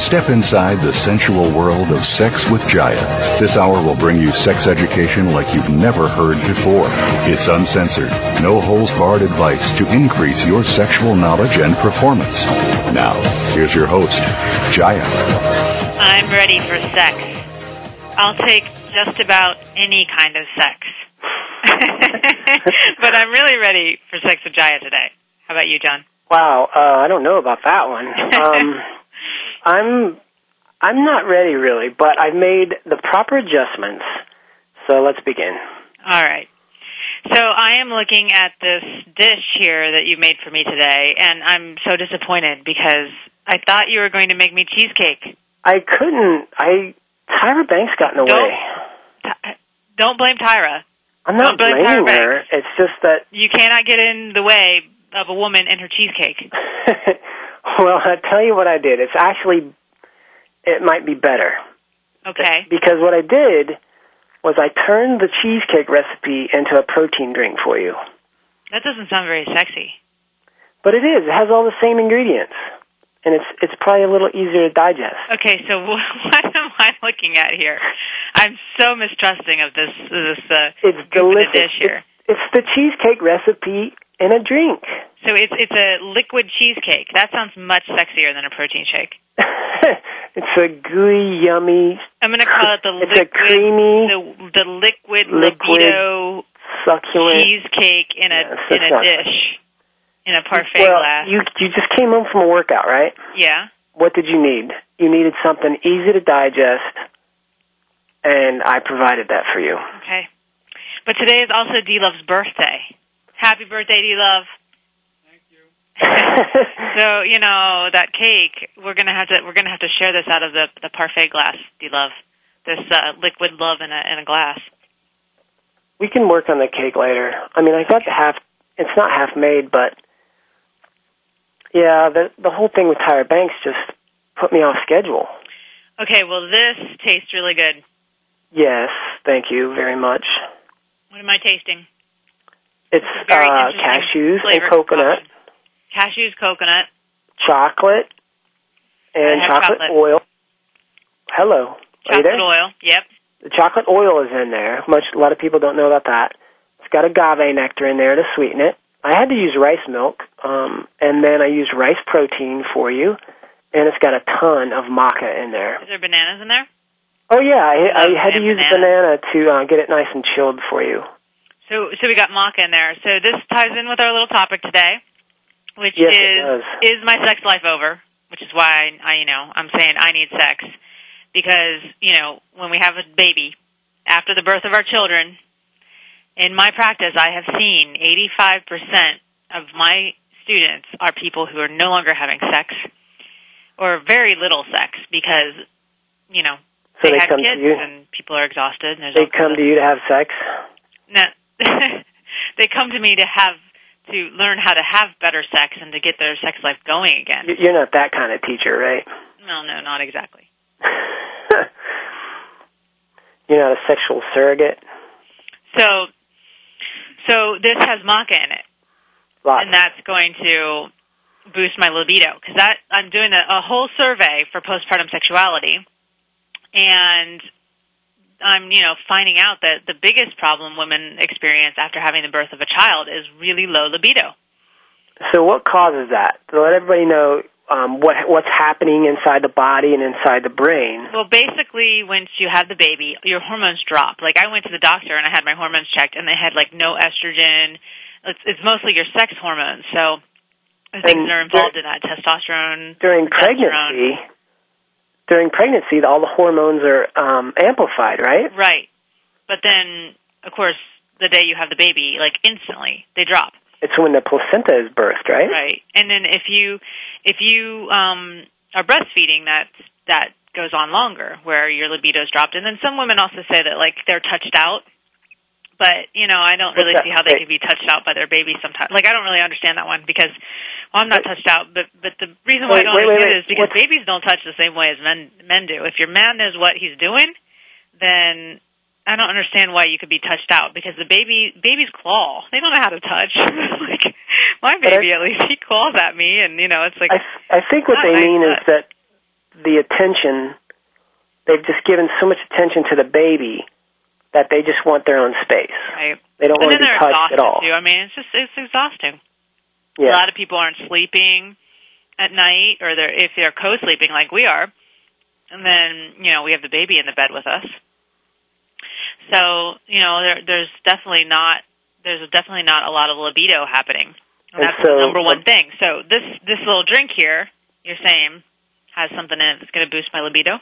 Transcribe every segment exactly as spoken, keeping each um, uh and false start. Step inside the sensual world of sex with Jaya. This hour will bring you sex education like you've never heard before. It's uncensored, no holds barred advice to increase your sexual knowledge and performance. Now, here's your host, Jaya. I'm ready for sex. I'll take just about any kind of sex. But I'm really ready for sex with Jaya today. How about you, John? Wow, uh, I don't know about that one. Um, I'm I'm not ready, really, but I've made the proper adjustments. So let's begin. All right. So I am looking at this dish here that you made for me today, and I'm so disappointed because I thought you were going to make me cheesecake. I couldn't. I Tyra Banks got in the don't, way. T- don't blame Tyra. I'm not blame blaming Tyra her. Banks. It's just that... You cannot get in the way of a woman and her cheesecake. Well, I'll tell you what I did. It's actually, it might be better. Okay. Because what I did was I turned the cheesecake recipe into a protein drink for you. That doesn't sound very sexy. But it is. It has all the same ingredients. And it's it's probably a little easier to digest. Okay, so what am I looking at here? I'm so mistrusting of this this uh, it's delicious. Dish here. It's, it's the cheesecake recipe in a drink. So it's it's a liquid cheesecake. That sounds much sexier than a protein shake. It's a gooey, yummy. I'm going to call it the liquid. It's a creamy, the, the liquid, liquid libido succulent cheesecake in a yeah, in a succulent. dish, in a parfait well, glass. You you just came home from a workout, right? Yeah. What did you need? You needed something easy to digest, and I provided that for you. Okay. But today is also D Love's birthday. Happy birthday, D Love. Thank you. So, you know, that cake, we're gonna have to we're gonna have to share this out of the, the parfait glass, D Love. This uh, liquid love in a in a glass. We can work on the cake later. I mean, I got the half. It's not half made, but yeah, the the whole thing with Tyra Banks just put me off schedule. Okay, well, this tastes really good. Yes, thank you very much. What am I tasting? It's uh, cashews and coconut. Coffee. Cashews, coconut. Chocolate and chocolate, chocolate oil. Hello. Chocolate Are you there? oil, yep. The chocolate oil is in there. Much A lot of people don't know about that. It's got agave nectar in there to sweeten it. I had to use rice milk, um, and then I used rice protein for you, and it's got a ton of maca in there. Is there bananas in there? Oh, yeah. I, I had to use banana. a banana to uh, get it nice and chilled for you. So so we got maca in there. So this ties in with our little topic today, which yes, is, is my sex life over? Which is why, I, I you know, I'm saying I need sex. Because, you know, when we have a baby, after the birth of our children, in my practice, I have seen eighty-five percent of my students are people who are no longer having sex or very little sex because, you know, so they, they have come kids to you? And people are exhausted. And they come to you to have sex? No. They come to me to have to learn how to have better sex and to get their sex life going again. You're not that kind of teacher, right? No, no, not exactly. You're not a sexual surrogate. So, so this has maca in it, Lots. and that's going to boost my libido because that I'm doing a, a whole survey for postpartum sexuality, and I'm, you know, finding out that the biggest problem women experience after having the birth of a child is really low libido. So what causes that? To let everybody know um, what what's happening inside the body and inside the brain. Well, basically, once you have the baby, your hormones drop. Like, I went to the doctor, and I had my hormones checked, and they had, like, no estrogen. It's, it's mostly your sex hormones. So I think they're involved in that, testosterone. During pregnancy, during pregnancy, all the hormones are um, amplified, right? Right. But then, of course, the day you have the baby, like instantly, they drop. It's when the placenta is birthed, right? Right. And then if you if you um, are breastfeeding, that that goes on longer, where your libido's dropped. And then some women also say that, like, they're touched out. But, you know, I don't really see how they can be touched out by their baby sometimes. Like, I don't really understand that one because, well, I'm not touched out. But but the reason why wait, I don't wait, understand wait, wait. it is because What's... babies don't touch the same way as men men do. If your man knows what he's doing, then I don't understand why you could be touched out because the baby babies claw. They don't know how to touch. Like, my baby, I, at least, he claws at me. And, you know, it's like... I, I think what they nice mean is that the attention, they've just given so much attention to the baby that they just want their own space. Right. They don't but want to be touched at all. Too. I mean, it's just it's exhausting. Yeah. A lot of people aren't sleeping at night, or they're if they're co-sleeping like we are, and then, you know, we have the baby in the bed with us. So, you know, there, there's definitely not there's definitely not a lot of libido happening. And, and that's so, the number one but, thing. So this this little drink here, you're saying, has something in it that's going to boost my libido.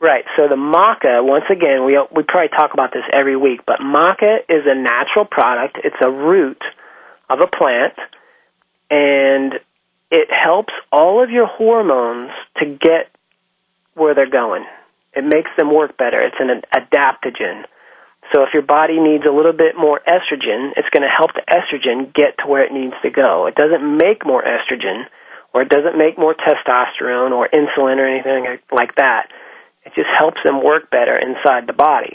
Right, so the maca, once again, we we probably talk about this every week, but maca is a natural product. It's a root of a plant, and it helps all of your hormones to get where they're going. It makes them work better. It's an adaptogen. So if your body needs a little bit more estrogen, it's going to help the estrogen get to where it needs to go. It doesn't make more estrogen, or it doesn't make more testosterone or insulin or anything like that. It just helps them work better inside the body.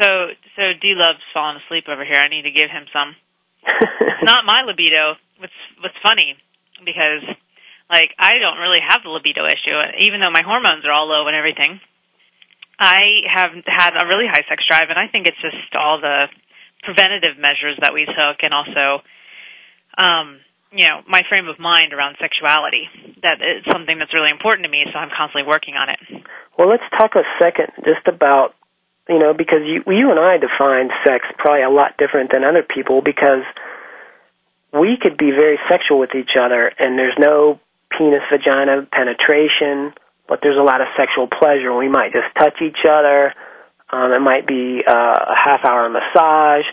So, so D Love's falling asleep over here. I need to give him some. It's not my libido. What's what's funny because, like, I don't really have the libido issue, even though my hormones are all low and everything. I have had a really high sex drive, and I think it's just all the preventative measures that we took, and also, um, you know, my frame of mind around sexuality. That is something that's really important to me, so I'm constantly working on it. Well, let's talk a second just about, you know, because you, you and I define sex probably a lot different than other people because we could be very sexual with each other and there's no penis, vagina penetration, but there's a lot of sexual pleasure. We might just touch each other. Um, it might be uh, a half-hour massage,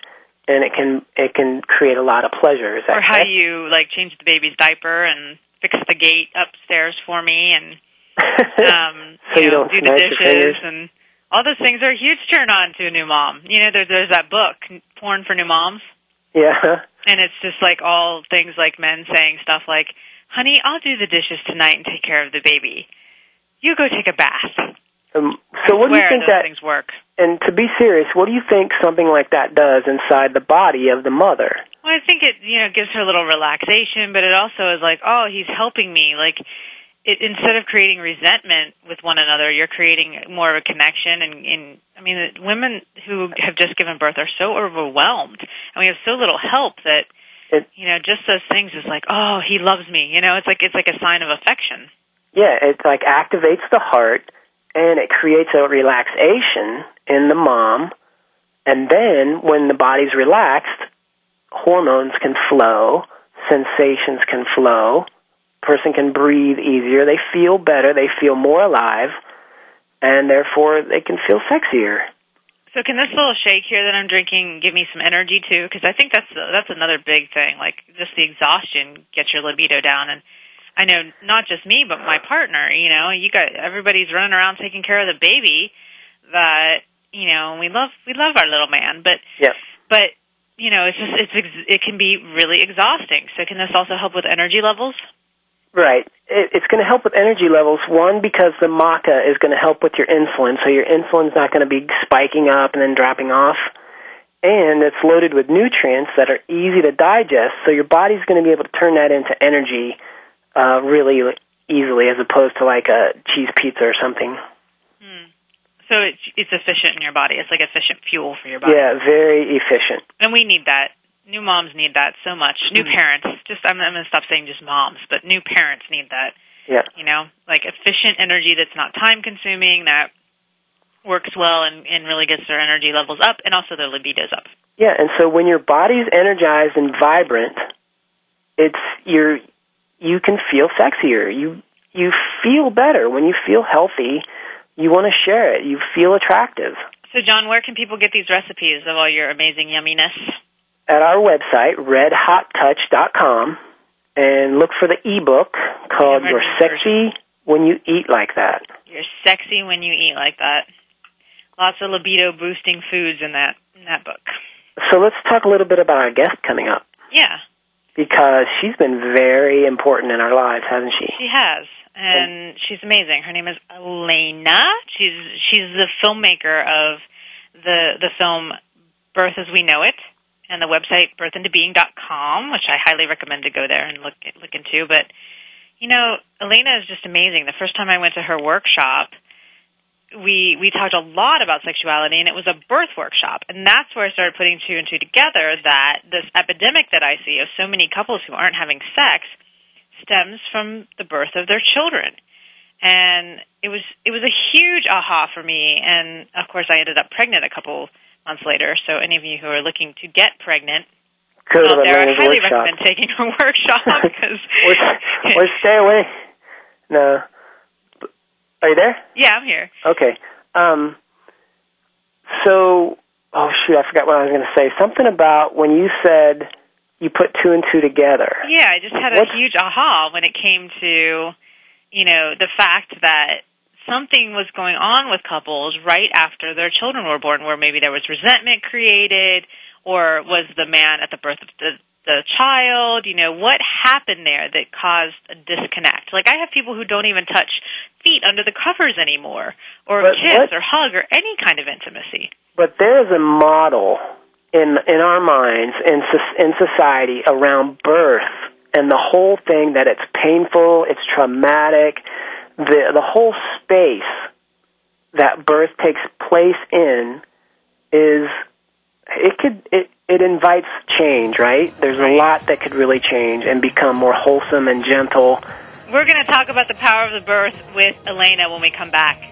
and it can it can create a lot of pleasure. Is that or how correct? You, like, change the baby's diaper and fix the gate upstairs for me and... um, so you, you know, don't do the dishes, and all those things are a huge turn on to a new mom. You know, there's, there's that book, Porn for New Moms. Yeah. And it's just like all things like men saying stuff like, honey, I'll do the dishes tonight and take care of the baby. You go take a bath. Um, so I what do you think that things work? And to be serious, what do you think something like that does inside the body of the mother? Well, I think it, you know, gives her a little relaxation, but it also is like, oh, he's helping me, like. It, instead of creating resentment with one another, you're creating more of a connection. And, and I mean, women who have just given birth are so overwhelmed, and we have so little help that it, you know, just those things is like, oh, he loves me. You know, it's like it's like a sign of affection. Yeah, it like activates the heart, and it creates a relaxation in the mom. And then when the body's relaxed, hormones can flow, sensations can flow. Person can breathe easier, they feel better, they feel more alive, and therefore they can feel sexier. So can this little shake here that I'm drinking give me some energy too? Because I think that's that's another big thing, like just the exhaustion gets your libido down. And I know not just me, but my partner, you know, you got everybody's running around taking care of the baby that, you know, we love we love our little man, but yes. but you know, it's just it's it can be really exhausting. So can this also help with energy levels? Right. It, it's going to help with energy levels, one, because the maca is going to help with your insulin, so your insulin's not going to be spiking up and then dropping off. And it's loaded with nutrients that are easy to digest, so your body's going to be able to turn that into energy uh, really easily as opposed to like a cheese pizza or something. Mm. So it's, it's efficient in your body. It's like efficient fuel for your body. Yeah, very efficient. And we need that. New moms need that so much. New parents, just I'm, I'm going to stop saying just moms, but new parents need that. Yeah. You know, like efficient energy that's not time-consuming, that works well and, and really gets their energy levels up and also their libidos up. Yeah, and so when your body's energized and vibrant, it's your you can feel sexier. You you feel better. When you feel healthy, you want to share it. You feel attractive. So, John, where can people get these recipes of all your amazing yumminess? At our website, red hot touch dot com, and look for the ebook called You're Sexy When You Eat Like That. You're Sexy When You Eat Like That. Lots of libido-boosting foods in that in that book. So let's talk a little bit about our guest coming up. Yeah. Because she's been very important in our lives, hasn't she? She has, and she's amazing. Her name is Elena. She's she's the filmmaker of the the film Birth As We Know It, and the website birth into being dot com, which I highly recommend to go there and look look into. But, you know, Elena is just amazing. The first time I went to her workshop, we we talked a lot about sexuality, and it was a birth workshop. And that's where I started putting two and two together, that this epidemic that I see of so many couples who aren't having sex stems from the birth of their children. And it was it was a huge aha for me. And, of course, I ended up pregnant a couple months later. So any of you who are looking to get pregnant, go out there, I highly workshop. recommend taking her workshop. Because or, or stay away. No. Are you there? Yeah, I'm here. Okay. Um, so, oh, shoot, I forgot what I was going to say. Something about when you said you put two and two together. Yeah, I just had a What's... huge aha when it came to, you know, the fact that something was going on with couples right after their children were born, where maybe there was resentment created, or was the man at the birth of the the child, you know, what happened there that caused a disconnect? Like, I have people who don't even touch feet under the covers anymore, or but kiss, what, or hug, or any kind of intimacy. But there is a model in in our minds, in in society, around birth, and the whole thing that it's painful, it's traumatic, the the whole space that birth takes place in is, it could, it, it invites change, right? There's a lot that could really change and become more wholesome and gentle. We're going to talk about the power of the birth with Elena when we come back.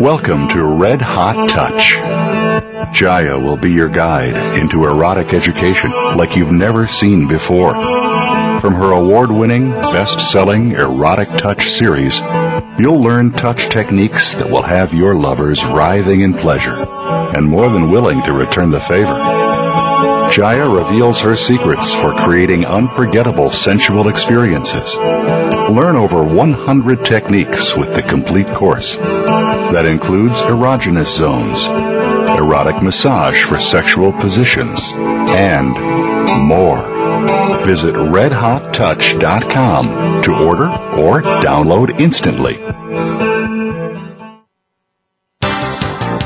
Welcome to Red Hot Touch. Jaya will be your guide into erotic education like you've never seen before. From her award-winning, best-selling Erotic Touch series, you'll learn touch techniques that will have your lovers writhing in pleasure and more than willing to return the favor. Jaya reveals her secrets for creating unforgettable sensual experiences. Learn over one hundred techniques with the complete course. That includes erogenous zones, erotic massage for sexual positions, and more. Visit red hot touch dot com to order or download instantly.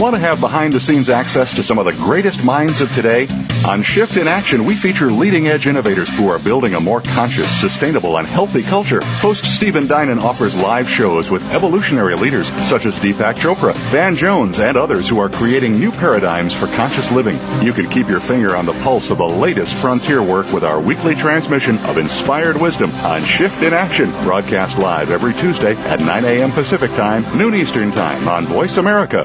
Want to have behind-the-scenes access to some of the greatest minds of today? On Shift in Action, we feature leading-edge innovators who are building a more conscious, sustainable, and healthy culture. Host Stephen Dinan offers live shows with evolutionary leaders such as Deepak Chopra, Van Jones, and others who are creating new paradigms for conscious living. You can keep your finger on the pulse of the latest frontier work with our weekly transmission of inspired wisdom on Shift in Action, broadcast live every Tuesday at nine a.m. Pacific Time, noon Eastern Time on Voice America.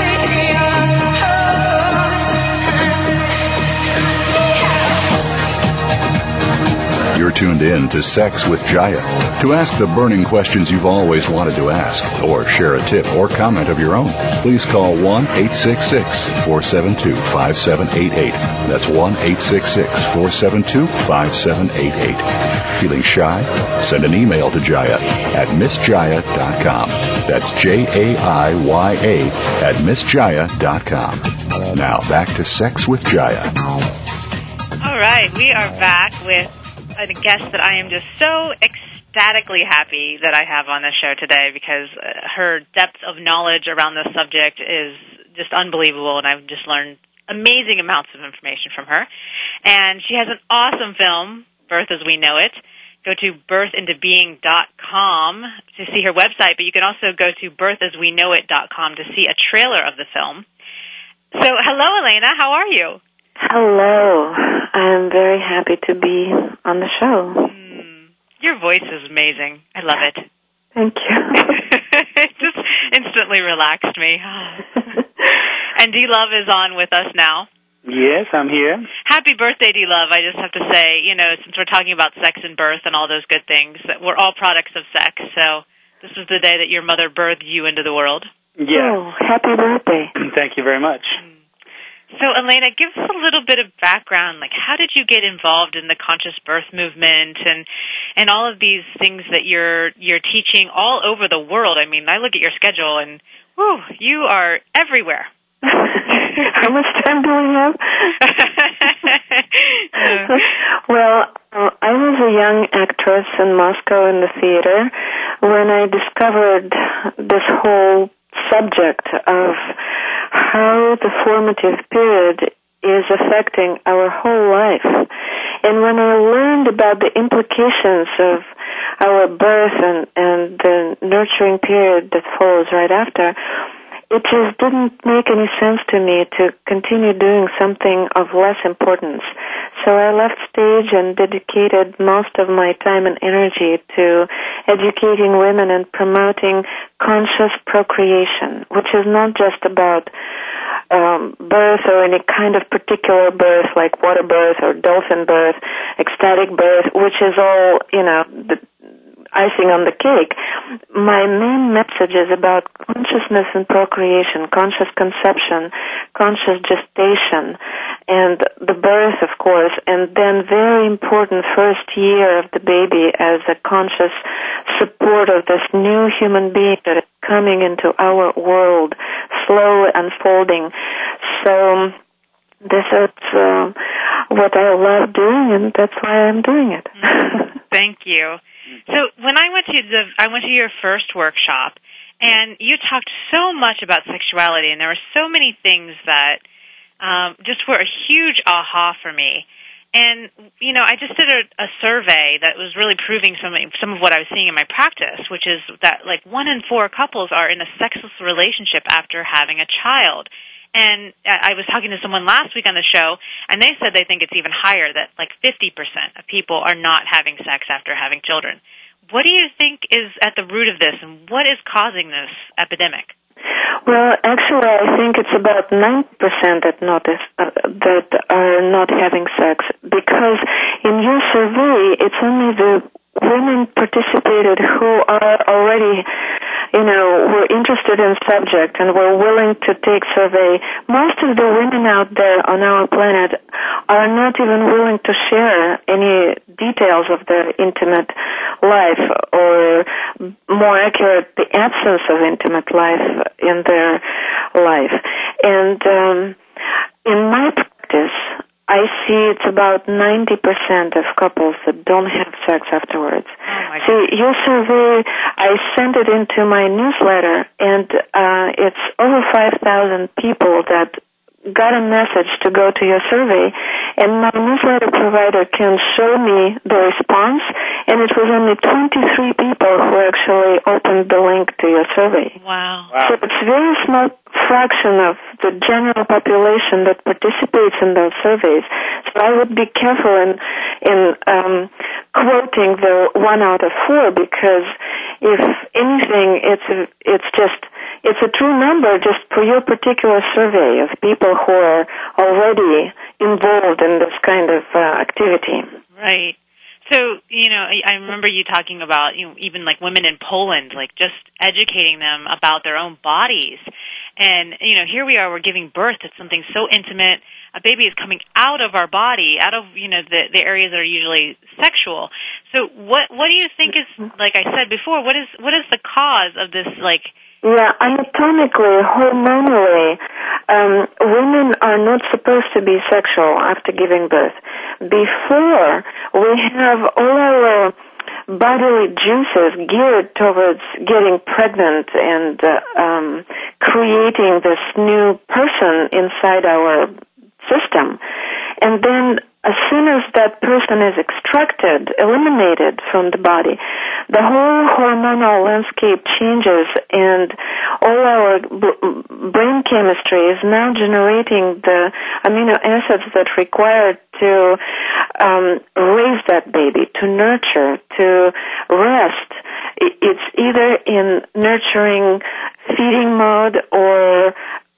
You're You're tuned in to Sex with Jaya. To ask the burning questions you've always wanted to ask, or share a tip or comment of your own, please call one eight six six, four seven two, five seven eight eight. That's one eight six six, four seven two, five seven eight eight. Feeling shy? Send an email to Jaya at miss jaya dot com. That's J A I Y A at miss jaya dot com. Now back to Sex with Jaya. All right, we are back with a guest that I am just so ecstatically happy that I have on the show today, because her depth of knowledge around this subject is just unbelievable, and I've just learned amazing amounts of information from her. And she has an awesome film, Birth As We Know It. Go to birth into being dot com to see her website, but you can also go to birth as we know it dot com to see a trailer of the film. So, hello, Elena. How are you? Hello. I'm very happy to be on the show. Mm, your voice is amazing. I love it. Thank you. It just instantly relaxed me. And D Love is on with us now. Yes, I'm here. Happy birthday, D Love. I just have to say, you know, since we're talking about sex and birth and all those good things, that we're all products of sex. So this is the day that your mother birthed you into the world. Yeah. Oh, happy birthday. Thank you very much. So, Elena, give us a little bit of background. Like, how did you get involved in the conscious birth movement and and all of these things that you're you're teaching all over the world? I mean, I look at your schedule and, whew, you are everywhere. How much time do we have? Well, I was a young actress in Moscow in the theater when I discovered this whole subject of how the formative period is affecting our whole life. And when I learned about the implications of our birth and, and the nurturing period that follows right after, it just didn't make any sense to me to continue doing something of less importance. So I left stage and dedicated most of my time and energy to educating women and promoting conscious procreation, which is not just about um, birth or any kind of particular birth like water birth or dolphin birth, ecstatic birth, which is all, you know, the icing on the cake. My main message is about consciousness and procreation, conscious conception, conscious gestation, and the birth, of course, and then very important first year of the baby as a conscious support of this new human being that is coming into our world, slowly unfolding. So this is uh, what I love doing, and that's why I'm doing it. Thank you. So when I went to the, I went to your first workshop, and you talked so much about sexuality, and there were so many things that um, just were a huge aha for me. And, you know, I just did a, a survey that was really proving some, some of what I was seeing in my practice, which is that, like, one in four couples are in a sexless relationship after having a child. And I was talking to someone last week on the show, and they said they think it's even higher, that like fifty percent of people are not having sex after having children. What do you think is at the root of this, and what is causing this epidemic? Well, actually, I think it's about nine percent that notice uh, that are not having sex, because in your survey, it's only the women participated who are already, you know, were interested in subject and were willing to take survey. Most of the women out there on our planet are not even willing to share any details of their intimate life, or more accurate, the absence of intimate life in their life. And um, in my practice, I see it's about ninety percent of couples that don't have sex afterwards. Oh, so your survey, I sent it into my newsletter, and uh, it's over five thousand people that got a message to go to your survey, and my newsletter provider can show me the response, and it was only twenty-three people who actually opened the link to your survey. Wow. wow. So it's very small fraction of the general population that participates in those surveys. So I would be careful in in um, quoting the one out of four, because if anything, it's a, it's just it's a true number just for your particular survey of people who are already involved in this kind of uh, activity. Right. So, you know, I remember you talking about, you know, even like women in Poland, like just educating them about their own bodies. And, you know, here we are, we're giving birth to something so intimate. A baby is coming out of our body, out of, you know, the, the areas that are usually sexual. So what what do you think is, like I said before, what is what is the cause of this, like, Yeah, anatomically, hormonally, um, women are not supposed to be sexual after giving birth. Before, we have all our bodily juices geared towards getting pregnant and uh, um, creating this new person inside our system. And then as soon as that person is extracted, eliminated from the body, the whole hormonal landscape changes, and all our b- brain chemistry is now generating the amino acids that require to um, raise that baby, to nurture, to rest. It's either in nurturing, feeding mode, or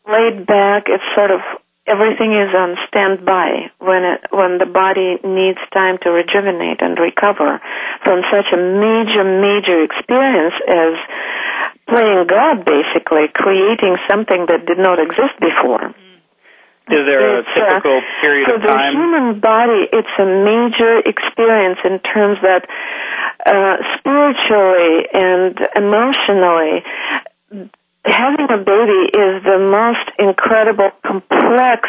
laid back. It's sort of everything is on standby when it, when the body needs time to rejuvenate and recover from such a major, major experience as playing God, basically, creating something that did not exist before. Is there a it's, typical uh, period of time? For the human body, it's a major experience in terms that uh, spiritually and emotionally, having a baby is the most incredible, complex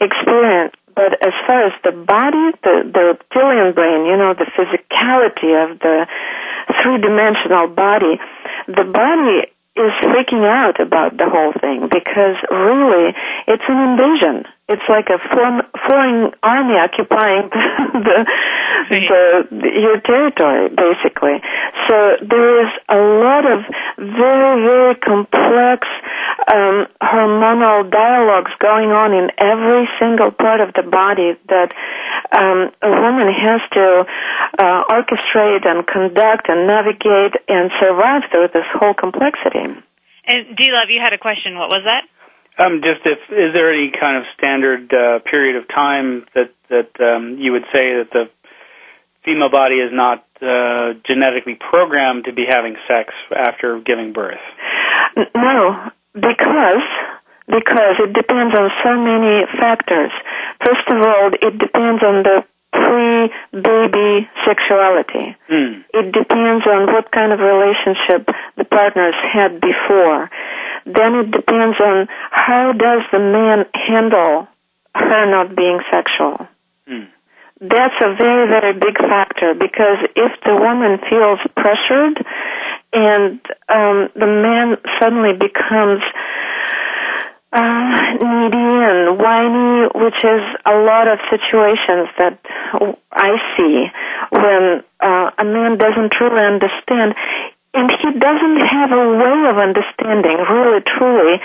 experience. But as far as the body, the, the reptilian brain, you know, the physicality of the three-dimensional body, the body is freaking out about the whole thing because really it's an invasion. It's like a foreign, foreign army occupying the, the, your territory, basically. So there is a lot of very, very complex um, hormonal dialogues going on in every single part of the body that um, a woman has to uh, orchestrate and conduct and navigate and survive through this whole complexity. And D Love, you had a question. What was that? Um, just if is there any kind of standard uh, period of time that that um, you would say that the female body is not uh, genetically programmed to be having sex after giving birth? No, because because it depends on so many factors. First of all, it depends on the pre-baby sexuality. Mm. It depends on what kind of relationship the partners had before. Then it depends on how does the man handle her not being sexual. Mm. That's a very, very big factor because if the woman feels pressured and um, the man suddenly becomes uh, needy and whiny, which is a lot of situations that I see when uh, a man doesn't truly understand. And he doesn't have a way of understanding, really, truly,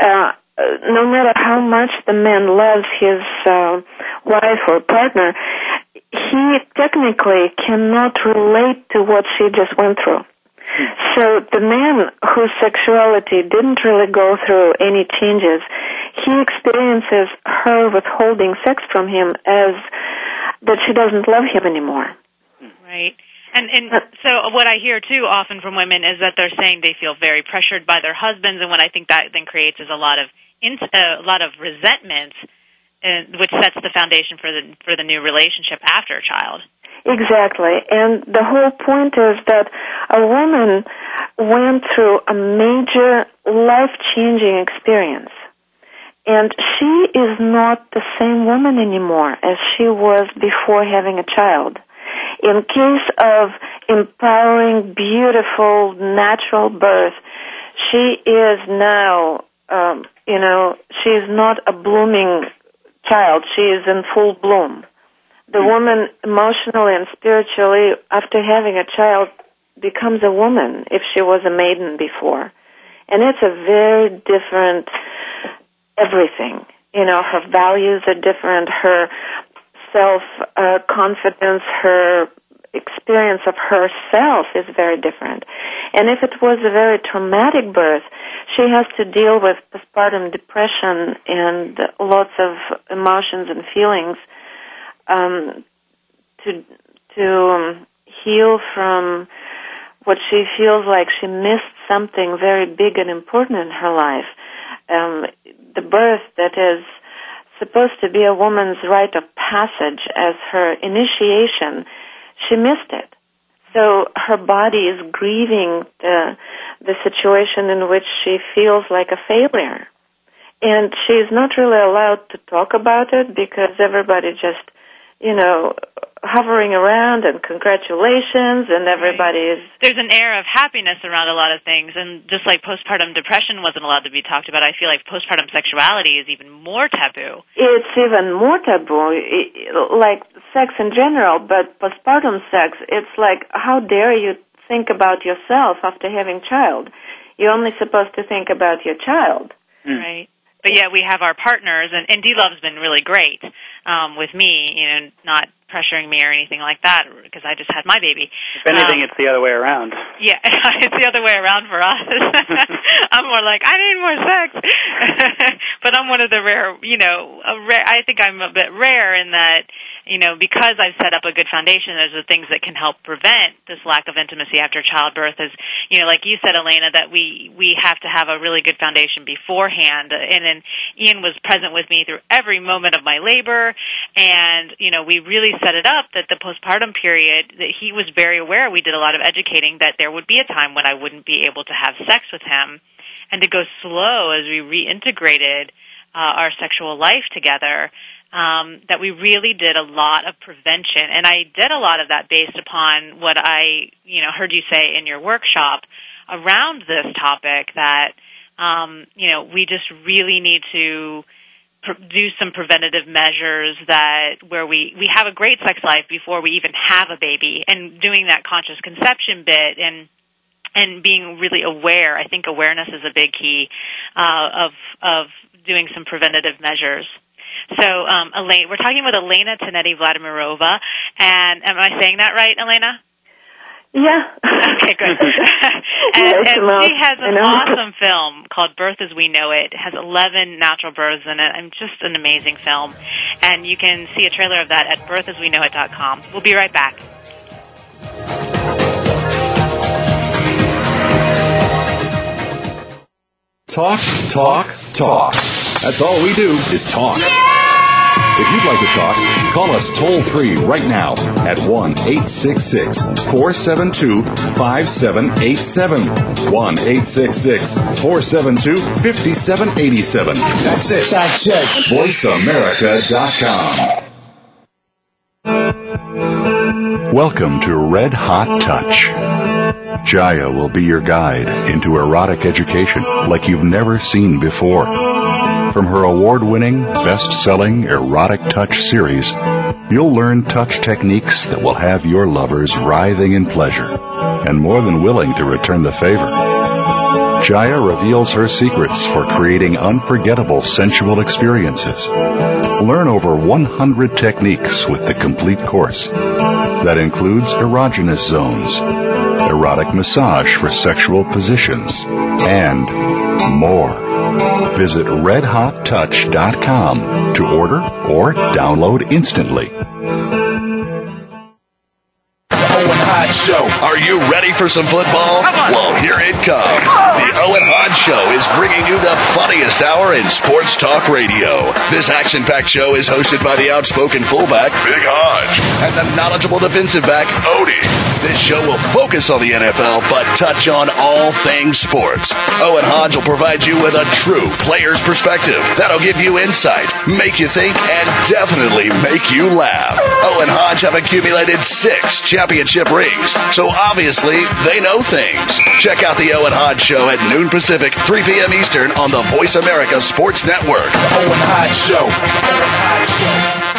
uh, no matter how much the man loves his uh, wife or partner, he technically cannot relate to what she just went through. Mm. So the man whose sexuality didn't really go through any changes, he experiences her withholding sex from him as that she doesn't love him anymore. Right. And, and so what I hear, too, often from women is that they're saying they feel very pressured by their husbands, and what I think that then creates is a lot of uh, a lot of resentment, uh, which sets the foundation for the for the new relationship after a child. Exactly. And the whole point is that a woman went through a major life-changing experience, and she is not the same woman anymore as she was before having a child. In case of empowering, beautiful, natural birth, she is now, um, you know, she is not a blooming child. She is in full bloom. The woman, emotionally and spiritually, after having a child, becomes a woman if she was a maiden before. And it's a very different everything. You know, her values are different, her self-confidence, uh, her experience of herself is very different. And if it was a very traumatic birth, she has to deal with postpartum depression and lots of emotions and feelings um, to to to heal from what she feels like she missed something very big and important in her life. Um, the birth that is supposed to be a woman's rite of passage as her initiation, she missed it. So her body is grieving the, the situation in which she feels like a failure. And she's not really allowed to talk about it because everybody just, you know, hovering around and congratulations and everybody is... There's an air of happiness around a lot of things. And just like postpartum depression wasn't allowed to be talked about, I feel like postpartum sexuality is even more taboo. It's even more taboo, like sex in general, but postpartum sex, it's like, how dare you think about yourself after having child? You're only supposed to think about your child. Mm. Right. But yet we have our partners, and, and D Love's been really great um, with me, you know, not pressuring me or anything like that, because I just had my baby. If anything, um, it's the other way around. Yeah, it's the other way around for us. I'm more like, I need more sex. But I'm one of the rare, you know, a rare, I think I'm a bit rare in that, you know, because I've set up a good foundation, those are things that can help prevent this lack of intimacy after childbirth is, you know, like you said, Elena, that we, we have to have a really good foundation beforehand. And then Ian was present with me through every moment of my labor. And, you know, we really set it up that the postpartum period, that he was very aware. We did a lot of educating that there would be a time when I wouldn't be able to have sex with him, and to go slow as we reintegrated uh, our sexual life together, um, that we really did a lot of prevention. And I did a lot of that based upon what I, you know, heard you say in your workshop around this topic, that, um, you know, we just really need to do some preventative measures that where we, we have a great sex life before we even have a baby, and doing that conscious conception bit and and being really aware. I think awareness is a big key uh, of of doing some preventative measures. So, um, Elena, we're talking with Elena Tonetti-Vladimirova, and am I saying that right, Elena? Yeah. Okay, good. and, yeah, and she has an awesome film called Birth As We Know It. It has eleven natural births in it. It's just an amazing film. And you can see a trailer of that at birth as we know it dot com. We'll be right back. Talk, talk, talk. That's all we do is talk. Yeah! If you'd like to talk, call us toll-free right now at one eight six six four seven two five seven eight seven. one eight six six four seven two five seven eight seven. That's it. That's it. voice america dot com. Welcome to Red Hot Touch. Jaya will be your guide into erotic education like you've never seen before. From her award-winning, best-selling Erotic Touch series, you'll learn touch techniques that will have your lovers writhing in pleasure and more than willing to return the favor. Jaya reveals her secrets for creating unforgettable sensual experiences. Learn over one hundred techniques with the complete course. That includes erogenous zones, erotic massage for sexual positions, and more. Visit red hot touch dot com to order or download instantly. Owen Hodge Show. Are you ready for some football? Well, here it comes. The Owen Hodge Show is bringing you the funniest hour in sports talk radio. This action-packed show is hosted by the outspoken fullback, Big Hodge, and the knowledgeable defensive back, Odie. This show will focus on the N F L, but touch on all things sports. Owen Hodge will provide you with a true player's perspective. That'll give you insight, make you think, and definitely make you laugh. Owen Hodge have accumulated six championships rings, so obviously they know things. Check out the Owen Hodge Show at noon Pacific, three p.m. Eastern on the Voice America Sports Network. Owen Hodge Show.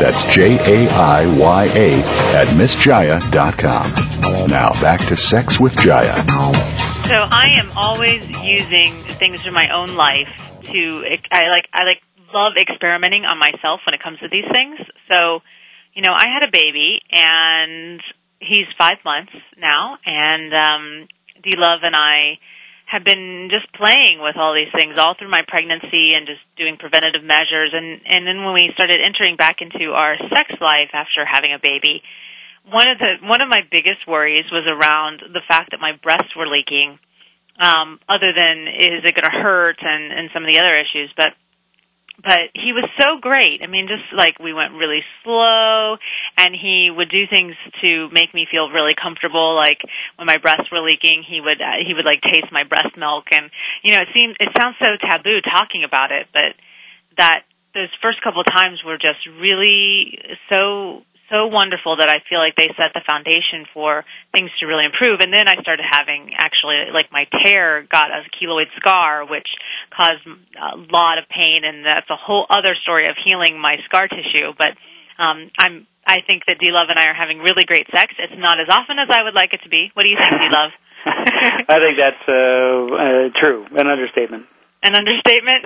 That's J A I Y A at miss jaya dot com. Now back to Sex with Jaya. So I am always using things from my own life to, I like, I like love experimenting on myself when it comes to these things. So, you know, I had a baby and he's five months now, and um, D Love and I have been just playing with all these things all through my pregnancy and just doing preventative measures. And, and then when we started entering back into our sex life after having a baby, One of the one of my biggest worries was around the fact that my breasts were leaking, um, other than is it going to hurt and, and some of the other issues. But but he was so great. I mean, just like we went really slow, and he would do things to make me feel really comfortable. Like when my breasts were leaking, he would uh, he would like taste my breast milk, and you know, it seemed it sounds so taboo talking about it, but that those first couple of times were just really so. so wonderful that I feel like they set the foundation for things to really improve. And then I started having, actually, like my tear got a keloid scar, which caused a lot of pain, and that's a whole other story of healing my scar tissue. But um, I'm, I think that D-Love and I are having really great sex. It's not as often as I would like it to be. What do you think, D-Love? I think that's uh, uh, true, an understatement. An understatement?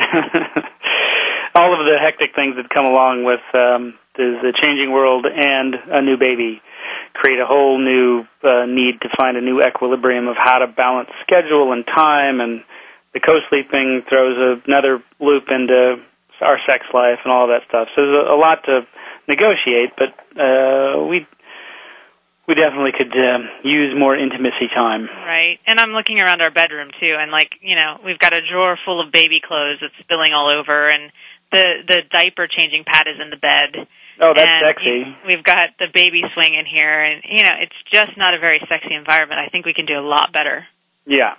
All of the hectic things that come along with... Um is a changing world and a new baby create a whole new uh, need to find a new equilibrium of how to balance schedule and time, and the co-sleeping throws another loop into our sex life and all that stuff. So there's a lot to negotiate, but uh, we we definitely could uh, use more intimacy time. Right, and I'm looking around our bedroom, too, and, like, you know, we've got a drawer full of baby clothes that's spilling all over, and the the diaper changing pad is in the bed. Oh, that's and sexy. We've got the baby swing in here, and, you know, it's just not a very sexy environment. I think we can do a lot better. Yeah.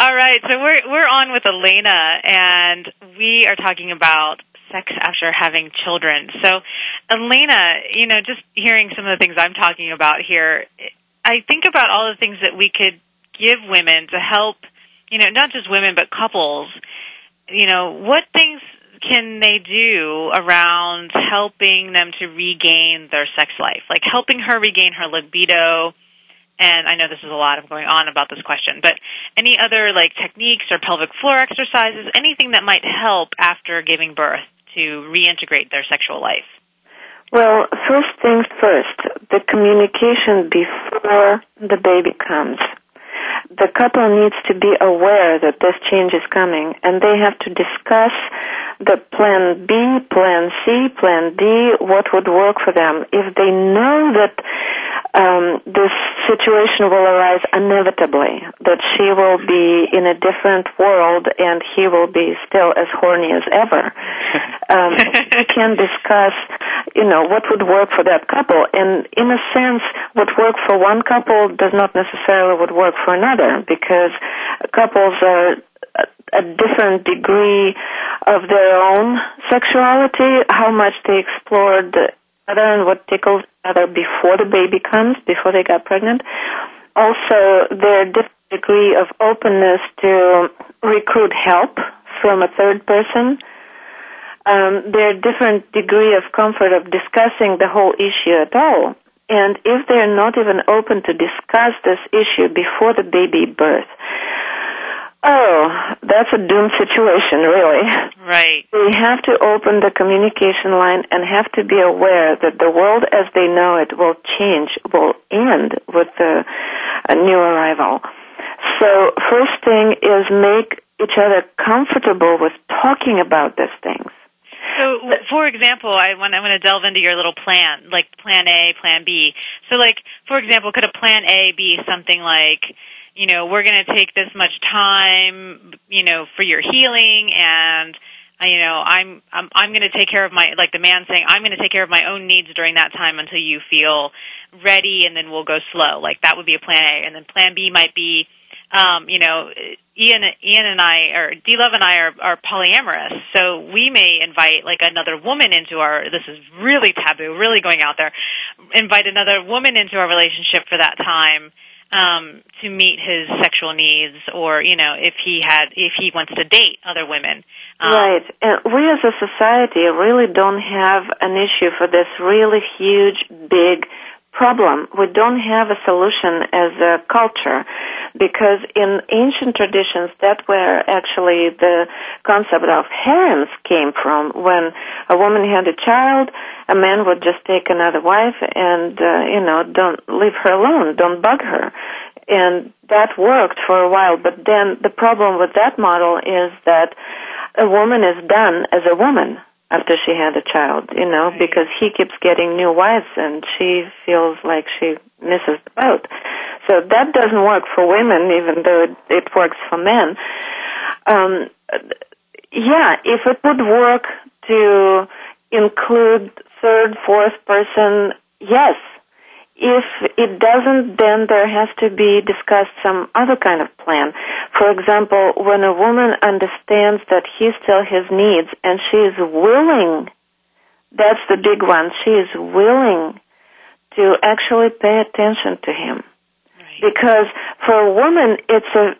All right, so we're we're on with Elena, and we are talking about sex after having children. So, Elena, you know, just hearing some of the things I'm talking about here, I think about all the things that we could give women to help, you know, not just women but couples. You know, what things can they do around helping them to regain their sex life? Like helping her regain her libido, and I know this is a lot of going on about this question, but any other like techniques or pelvic floor exercises, anything that might help after giving birth to reintegrate their sexual life? Well, first things first, the communication before the baby comes. The couple needs to be aware that this change is coming, and they have to discuss the plan B, plan C, plan D, what would work for them. If they know that um, this situation will arise inevitably, that she will be in a different world and he will be still as horny as ever, um, they can discuss, you know, what would work for that couple. And in a sense, what worked for one couple does not necessarily would work for another, because couples are a different degree of their own sexuality, how much they explored the other and what tickles the other before the baby comes, before they got pregnant. Also, their different degree of openness to recruit help from a third person. Um, their different degree of comfort of discussing the whole issue at all. And if they're not even open to discuss this issue before the baby birth, oh, that's a doomed situation, really. Right. We have to open the communication line and have to be aware that the world as they know it will change, will end with the new arrival. So first thing is make each other comfortable with talking about these things. So So, for example, I want I want to delve into your little plan, like plan A, plan B. So, like, for example, could a plan A be something like, you know, we're going to take this much time, you know, for your healing, and you know, I'm I'm I'm going to take care of my, like the man saying, I'm going to take care of my own needs during that time until you feel ready, and then we'll go slow. Like, that would be a plan A, and then plan B might be, um, you know, Ian Ian and I, or D Love and I are, are polyamorous, so we may invite like another woman into our. This is really taboo, really going out there. Invite another woman into our relationship for that time. Um, to meet his sexual needs, or you know, if he had, if he wants to date other women. Um, right. Uh, we as a society really don't have an issue for this really huge, big problem. We don't have a solution as a culture, because in ancient traditions, that where actually the concept of harems came from. When a woman had a child, a man would just take another wife and, uh, you know, don't leave her alone, don't bug her. And that worked for a while, but then the problem with that model is that a woman is done as a woman after she had a child, you know, right. Because he keeps getting new wives and she feels like she misses the boat. So that doesn't work for women, even though it, it works for men. Um, yeah, if it would work to include third, fourth person, yes. If it doesn't, then there has to be discussed some other kind of plan. For example, when a woman understands that he still has needs and she is willing, that's the big one, she is willing to actually pay attention to him. Right. Because for a woman, it's a,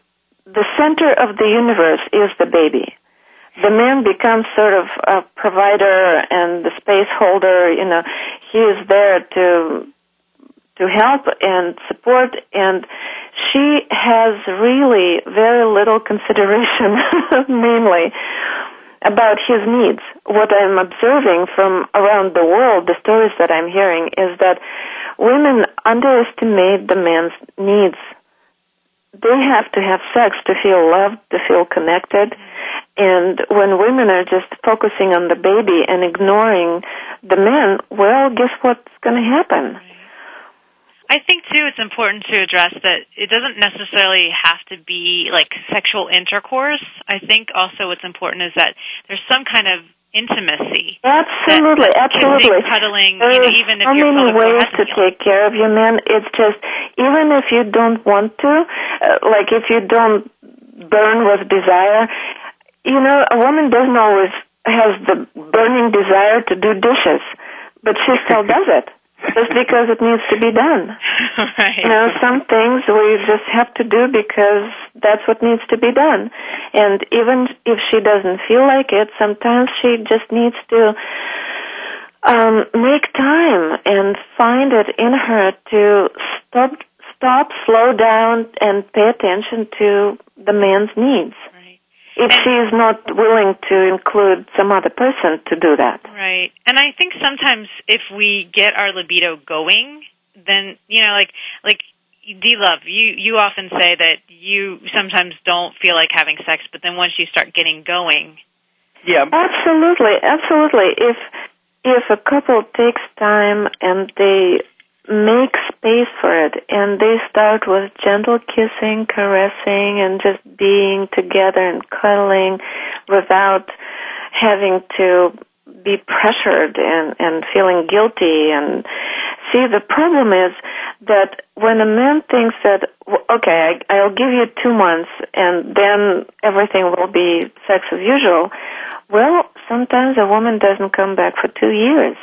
the center of the universe is the baby. The man becomes sort of a provider and the space holder, you know, he is there to to help and support, and she has really very little consideration, mainly, about his needs. What I'm observing from around the world, the stories that I'm hearing, is that women underestimate the man's needs. They have to have sex to feel loved, to feel connected. And when women are just focusing on the baby and ignoring the men, well, guess what's going to happen? I think, too, it's important to address that it doesn't necessarily have to be, like, sexual intercourse. I think also what's important is that there's some kind of intimacy. Absolutely, absolutely. Cuddling, you know, even if you're many ways to take care of your man. It's just, even if you don't want to, uh, like, if you don't burn with desire, you know, a woman doesn't always has the burning desire to do dishes, but she still does it just because it needs to be done. Right. You know, some things we just have to do because that's what needs to be done. And even if she doesn't feel like it, sometimes she just needs to um, make time and find it in her to stop, stop, slow down, and pay attention to the man's needs. If she is not willing to include some other person to do that. Right. And I think sometimes if we get our libido going, then, you know, like, like D-Love, you, you often say that you sometimes don't feel like having sex, but then once you start getting going. Yeah. Absolutely. Absolutely. If, if a couple takes time and they make space for it, and they start with gentle kissing, caressing, and just being together and cuddling without having to be pressured and, and feeling guilty. And see, the problem is that when a man thinks that, okay, I, I'll give you two months, and then everything will be sex as usual, well, sometimes a woman doesn't come back for two years.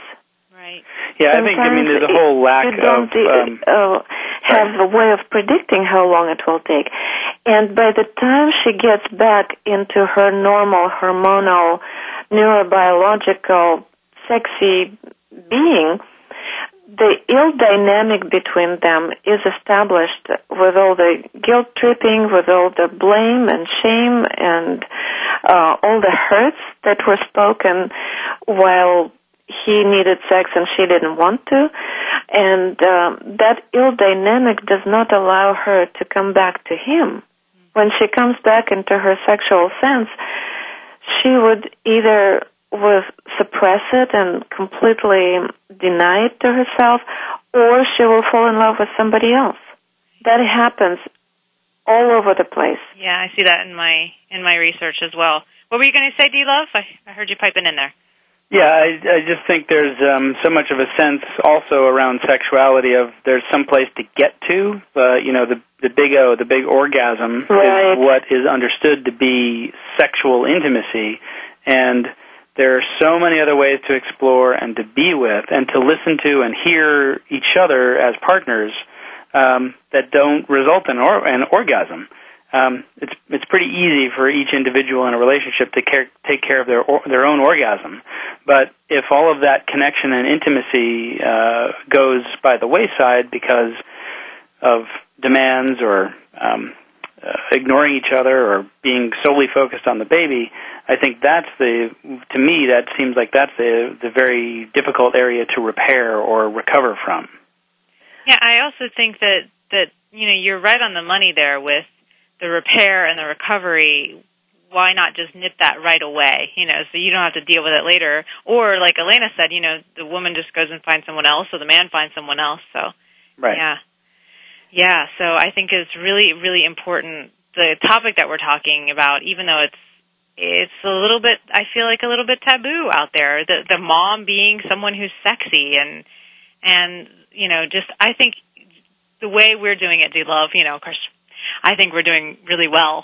Yeah, sometimes I think, I mean, there's a whole lack of... You don't um, uh, have a way of predicting how long it will take. And by the time she gets back into her normal, hormonal, neurobiological, sexy being, the ill dynamic between them is established with all the guilt tripping, with all the blame and shame and uh, all the hurts that were spoken while... he needed sex and she didn't want to, and um, that ill dynamic does not allow her to come back to him. When she comes back into her sexual sense, she would either was suppress it and completely deny it to herself, or she will fall in love with somebody else. That happens all over the place. Yeah, I see that in my in my research as well. What were you going to say, D Love? I, I heard you piping in there. Yeah, I, I just think there's um, so much of a sense also around sexuality of there's some place to get to. Uh, you know, the the big O, the big orgasm, right, is what is understood to be sexual intimacy, and there are so many other ways to explore and to be with and to listen to and hear each other as partners um, that don't result in or, an orgasm. Um, it's it's pretty easy for each individual in a relationship to care, take care of their or, their own orgasm, but if all of that connection and intimacy uh, goes by the wayside because of demands or um, uh, ignoring each other or being solely focused on the baby, I think that's the to me that seems like that's the the very difficult area to repair or recover from. Yeah, I also think that that you know you're right on the money there with the repair and the recovery. Why not just nip that right away, you know, so you don't have to deal with it later? Or like Elena said, you know, the woman just goes and finds someone else or the man finds someone else. So, right. yeah. Yeah, so I think it's really, really important, the topic that we're talking about, even though it's it's a little bit, I feel like a little bit taboo out there, the, the mom being someone who's sexy and, and you know, just I think the way we're doing it, D Love, you know, of course, I think we're doing really well.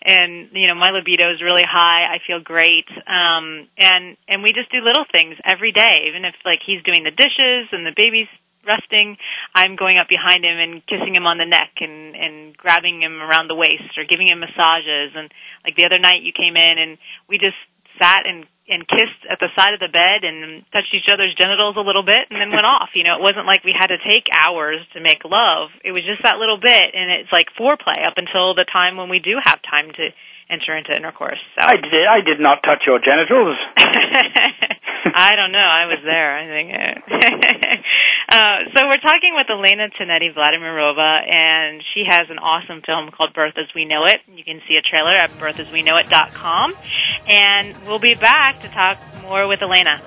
And, you know, my libido is really high. I feel great. Um, and, and we just do little things every day. Even if, like, he's doing the dishes and the baby's resting, I'm going up behind him and kissing him on the neck and, and grabbing him around the waist or giving him massages. And, like, the other night you came in and we just sat and, and kissed at the side of the bed and touched each other's genitals a little bit and then went off. You know, it wasn't like we had to take hours to make love. It was just that little bit, and it's like foreplay up until the time when we do have time to enter into intercourse. So I did, I did not touch your genitals. I don't know. I was there, I think. uh, so we're talking with Elena Tonetti-Vladimirova, and she has an awesome film called Birth As We Know It. You can see a trailer at birth as we know it dot com. And we'll be back to talk more with Elena.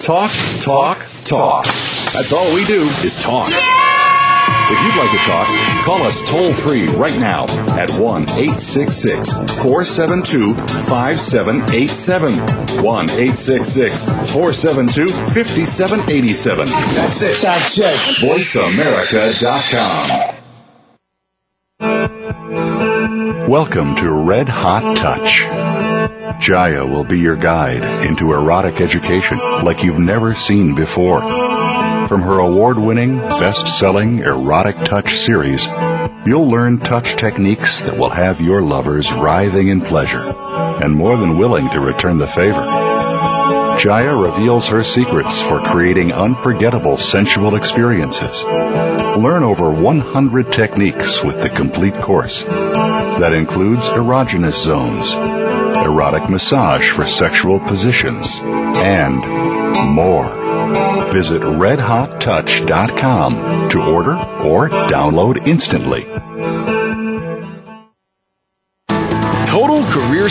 Talk, talk, talk. That's all we do is talk. Yeah! If you'd like to talk, call us toll-free right now at one eight six six four seven two five seven eight seven. one eight six six four seven two five seven eight seven. That's it. That's it. voice america dot com. Welcome to Red Hot Touch. Jaya will be your guide into erotic education like you've never seen before. From her award-winning, best-selling Erotic Touch series, you'll learn touch techniques that will have your lovers writhing in pleasure and more than willing to return the favor. Jaya reveals her secrets for creating unforgettable sensual experiences. Learn over one hundred techniques with the complete course. That includes erogenous zones, erotic massage for sexual positions, and more. Visit red hot touch dot com to order or download instantly. Total career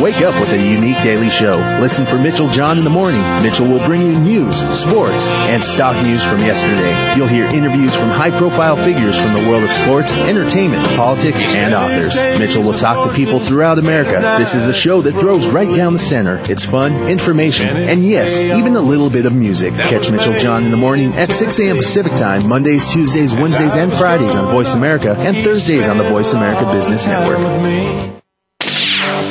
Wake up with a unique daily show. Listen for Mitchell John in the morning. Mitchell will bring you news, sports, and stock news from yesterday. You'll hear interviews from high-profile figures from the world of sports, entertainment, politics, and authors. Mitchell will talk to people throughout America. This is a show that throws right down the center. It's fun, information, and yes, even a little bit of music. Catch Mitchell John in the morning at six a.m. Pacific Time, Mondays, Tuesdays, Wednesdays, and Fridays on Voice America, and Thursdays on the Voice America Business Network.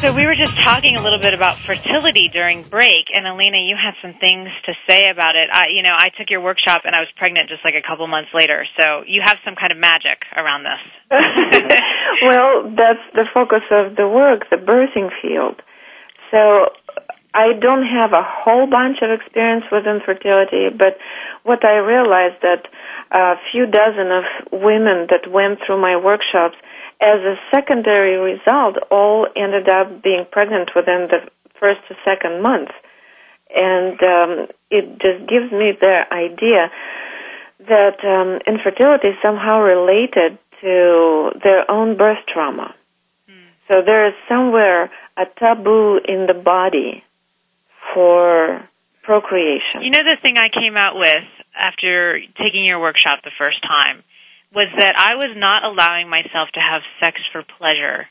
So we were just talking a little bit about fertility during break, and Elena, you had some things to say about it. I, you know, I took your workshop, and I was pregnant just like a couple months later, so you have some kind of magic around this. Well, that's the focus of the work, the birthing field. So I don't have a whole bunch of experience with infertility, but what I realized that a few dozen of women that went through my workshops, as a secondary result, all ended up being pregnant within the first to second month. And um, it just gives me the idea that um, infertility is somehow related to their own birth trauma. Mm. So there is somewhere a taboo in the body for procreation. You know, the thing I came out with after taking your workshop the first time was that I was not allowing myself to have sex for pleasure.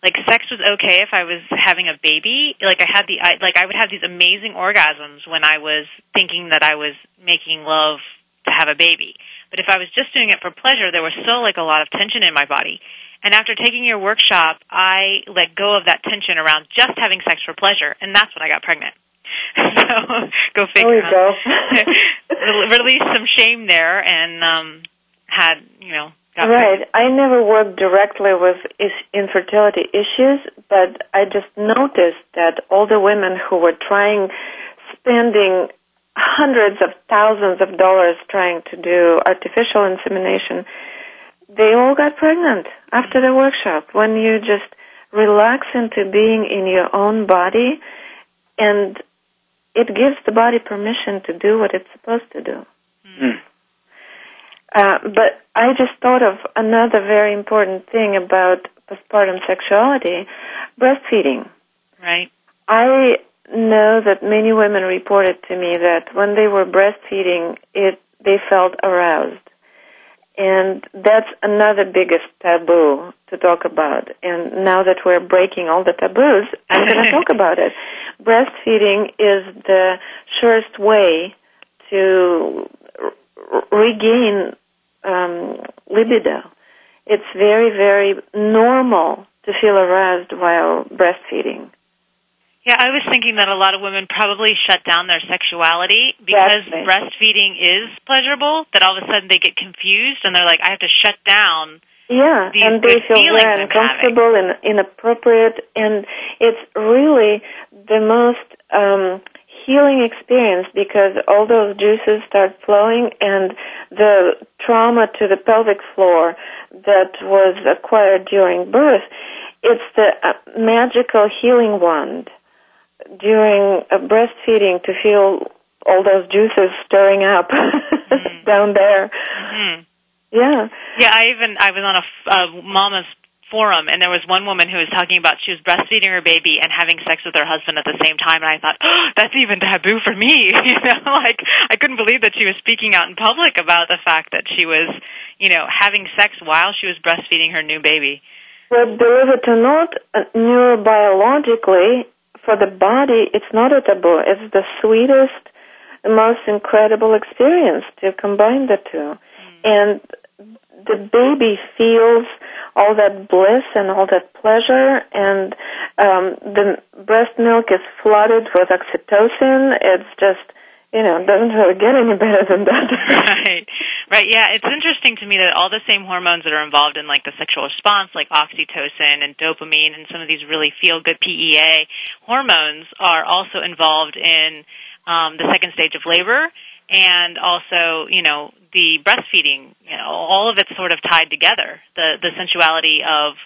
Like, sex was okay if I was having a baby. Like, I had the I, like I would have these amazing orgasms when I was thinking that I was making love to have a baby. But if I was just doing it for pleasure, there was still, like, a lot of tension in my body. And after taking your workshop, I let go of that tension around just having sex for pleasure, and that's when I got pregnant. So, go figure out. There we go. Release some shame there, and um had, you know, got right. Pregnant. I never worked directly with is- infertility issues, but I just noticed that all the women who were trying, spending hundreds of thousands of dollars trying to do artificial insemination, they all got pregnant after the workshop. When you just relax into being in your own body, and it gives the body permission to do what it's supposed to do. Mm. Uh, but I just thought of another very important thing about postpartum sexuality, breastfeeding. Right. I know that many women reported to me that when they were breastfeeding, it they felt aroused. And that's another biggest taboo to talk about. And now that we're breaking all the taboos, I'm going to talk about it. Breastfeeding is the surest way to r- regain Um, libido. It's very, very normal to feel aroused while breastfeeding. Yeah, I was thinking that a lot of women probably shut down their sexuality because Definitely. breastfeeding is pleasurable, that all of a sudden they get confused and they're like, I have to shut down. Yeah, these and they feel very uncomfortable and inappropriate, and it's really the most um, healing experience because all those juices start flowing, and the trauma to the pelvic floor that was acquired during birth, it's the uh, magical healing wand during uh, breastfeeding to feel all those juices stirring up mm-hmm. down there. Mm-hmm. Yeah. Yeah, I even, I was on a uh, mama's forum, and there was one woman who was talking about she was breastfeeding her baby and having sex with her husband at the same time, and I thought, oh, that's even taboo for me, you know, like, I couldn't believe that she was speaking out in public about the fact that she was, you know, having sex while she was breastfeeding her new baby. Well, believe it or not, neurobiologically, for the body, it's not a taboo. It's the sweetest, most incredible experience to combine the two, mm. and the baby feels all that bliss and all that pleasure, and um, the breast milk is flooded with oxytocin. It's just, you know, it doesn't really get any better than that. Right. Right, yeah. It's interesting to me that all the same hormones that are involved in, like, the sexual response, like oxytocin and dopamine and some of these really feel-good P E A hormones, are also involved in um, the second stage of labor. And also, you know, the breastfeeding, you know, all of it's sort of tied together. The the sensuality of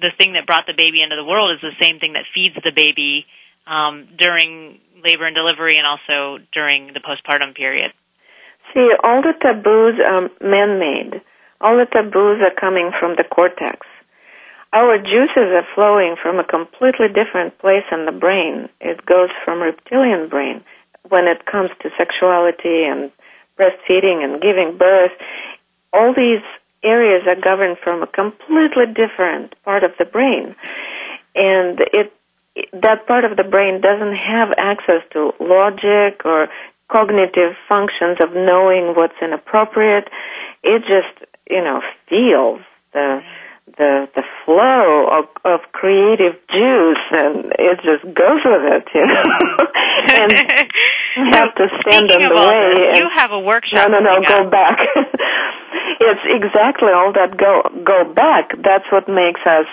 the thing that brought the baby into the world is the same thing that feeds the baby um, during labor and delivery and also during the postpartum period. See, all the taboos are man-made. All the taboos are coming from the cortex. our juices are flowing from a completely different place in the brain. It goes from reptilian brain when it comes to sexuality and breastfeeding and giving birth. All these areas are governed from a completely different part of the brain. And it, that part of the brain doesn't have access to logic or cognitive functions of knowing what's inappropriate. It just, you know, feels the the the flow of, of creative juice, and it just goes with it, you know. And you have to stand in the way. This, and you have a workshop. No, no, no, go up. back. It's exactly all that go go back. That's what makes us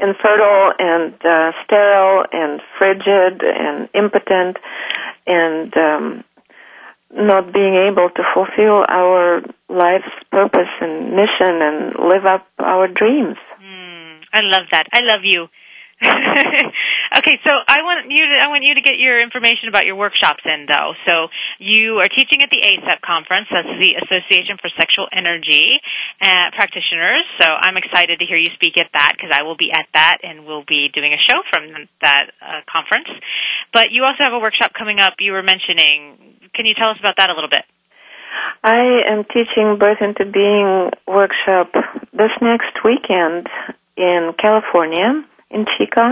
infertile and uh, sterile and frigid and impotent and um, not being able to fulfill our life's purpose and mission and live up our dreams. Mm, I love that. I love you. Okay, so I want you to I want you to get your information about your workshops in, though. So you are teaching at the A S E P conference. That's the Association for Sexual Energy uh, Practitioners. So I'm excited to hear you speak at that, because I will be at that, and we'll be doing a show from that uh, conference. But you also have a workshop coming up you were mentioning. Can you tell us about that a little bit? I am teaching Birth Into Being workshop this next weekend in California, in Chico,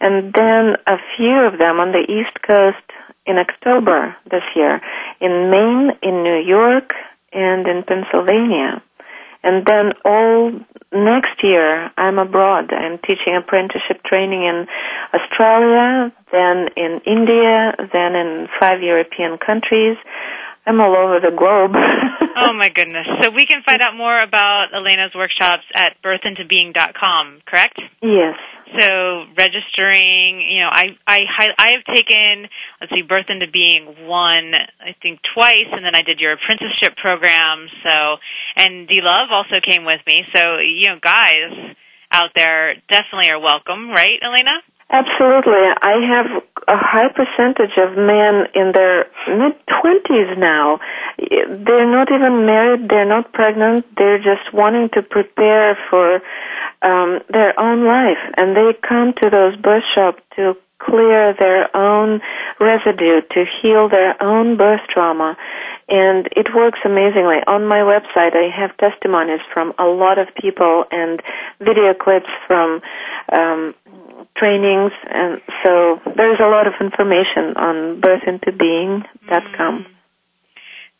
and then a few of them on the East Coast in October this year, in Maine, in New York, and in Pennsylvania. And then all next year, I'm abroad. I'm teaching apprenticeship training in Australia, then in India, then in five European countries. I'm all over the globe. Oh, my goodness. So we can find out more about Elena's workshops at birth into being dot com, correct? Yes. So registering, you know, I I I have taken, let's see, Birth Into Being one, I think twice, and then I did your apprenticeship program. So, and D Love also came with me. So, you know, guys out there definitely are welcome, right, Elena? Absolutely. I have a high percentage of men in their mid-twenties now. They're not even married. They're not pregnant. They're just wanting to prepare for um, their own life. And they come to those birth shops to clear their own residue, to heal their own birth trauma. And it works amazingly. On my website, I have testimonies from a lot of people and video clips from um, trainings. And so there's a lot of information on birth into being dot com. Mm.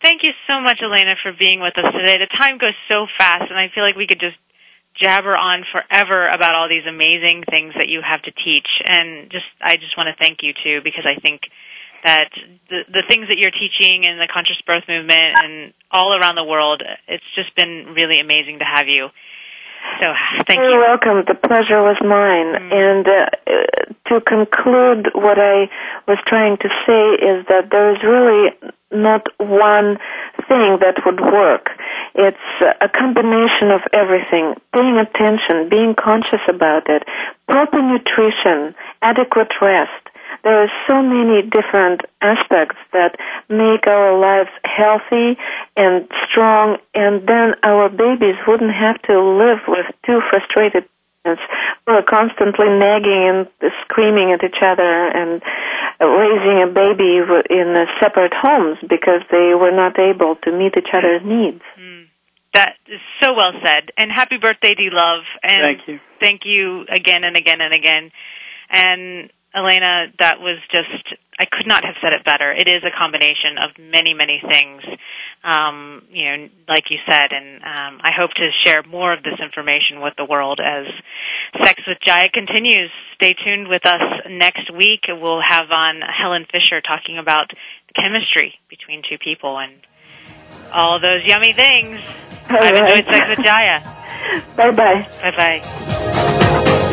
Thank you so much, Elena, for being with us today. The time goes so fast, and I feel like we could just jabber on forever about all these amazing things that you have to teach. And just I just want to thank you, too, because I think that the, the things that you're teaching in the conscious birth movement and all around the world, it's just been really amazing to have you. So thank you. You're welcome. The pleasure was mine. Mm-hmm. And uh, to conclude, what I was trying to say is that there is really not one thing that would work. It's a combination of everything: paying attention, being conscious about it, proper nutrition, adequate rest. There are so many different aspects that make our lives healthy and strong, and then our babies wouldn't have to live with two frustrated parents who are constantly nagging and screaming at each other and raising a baby in separate homes because they were not able to meet each other's needs. Mm. That is so well said. And happy birthday, D Love. And thank you. Thank you again and again and again. And Elena, that was just, I could not have said it better. It is a combination of many, many things, um, you know, like you said, and um, I hope to share more of this information with the world as Sex with Jaya continues. Stay tuned with us next week. We'll have on Helen Fisher talking about the chemistry between two people and all those yummy things. All I've right. enjoyed Sex with Jaya. Bye-bye. Bye-bye.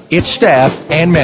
its staff, and management.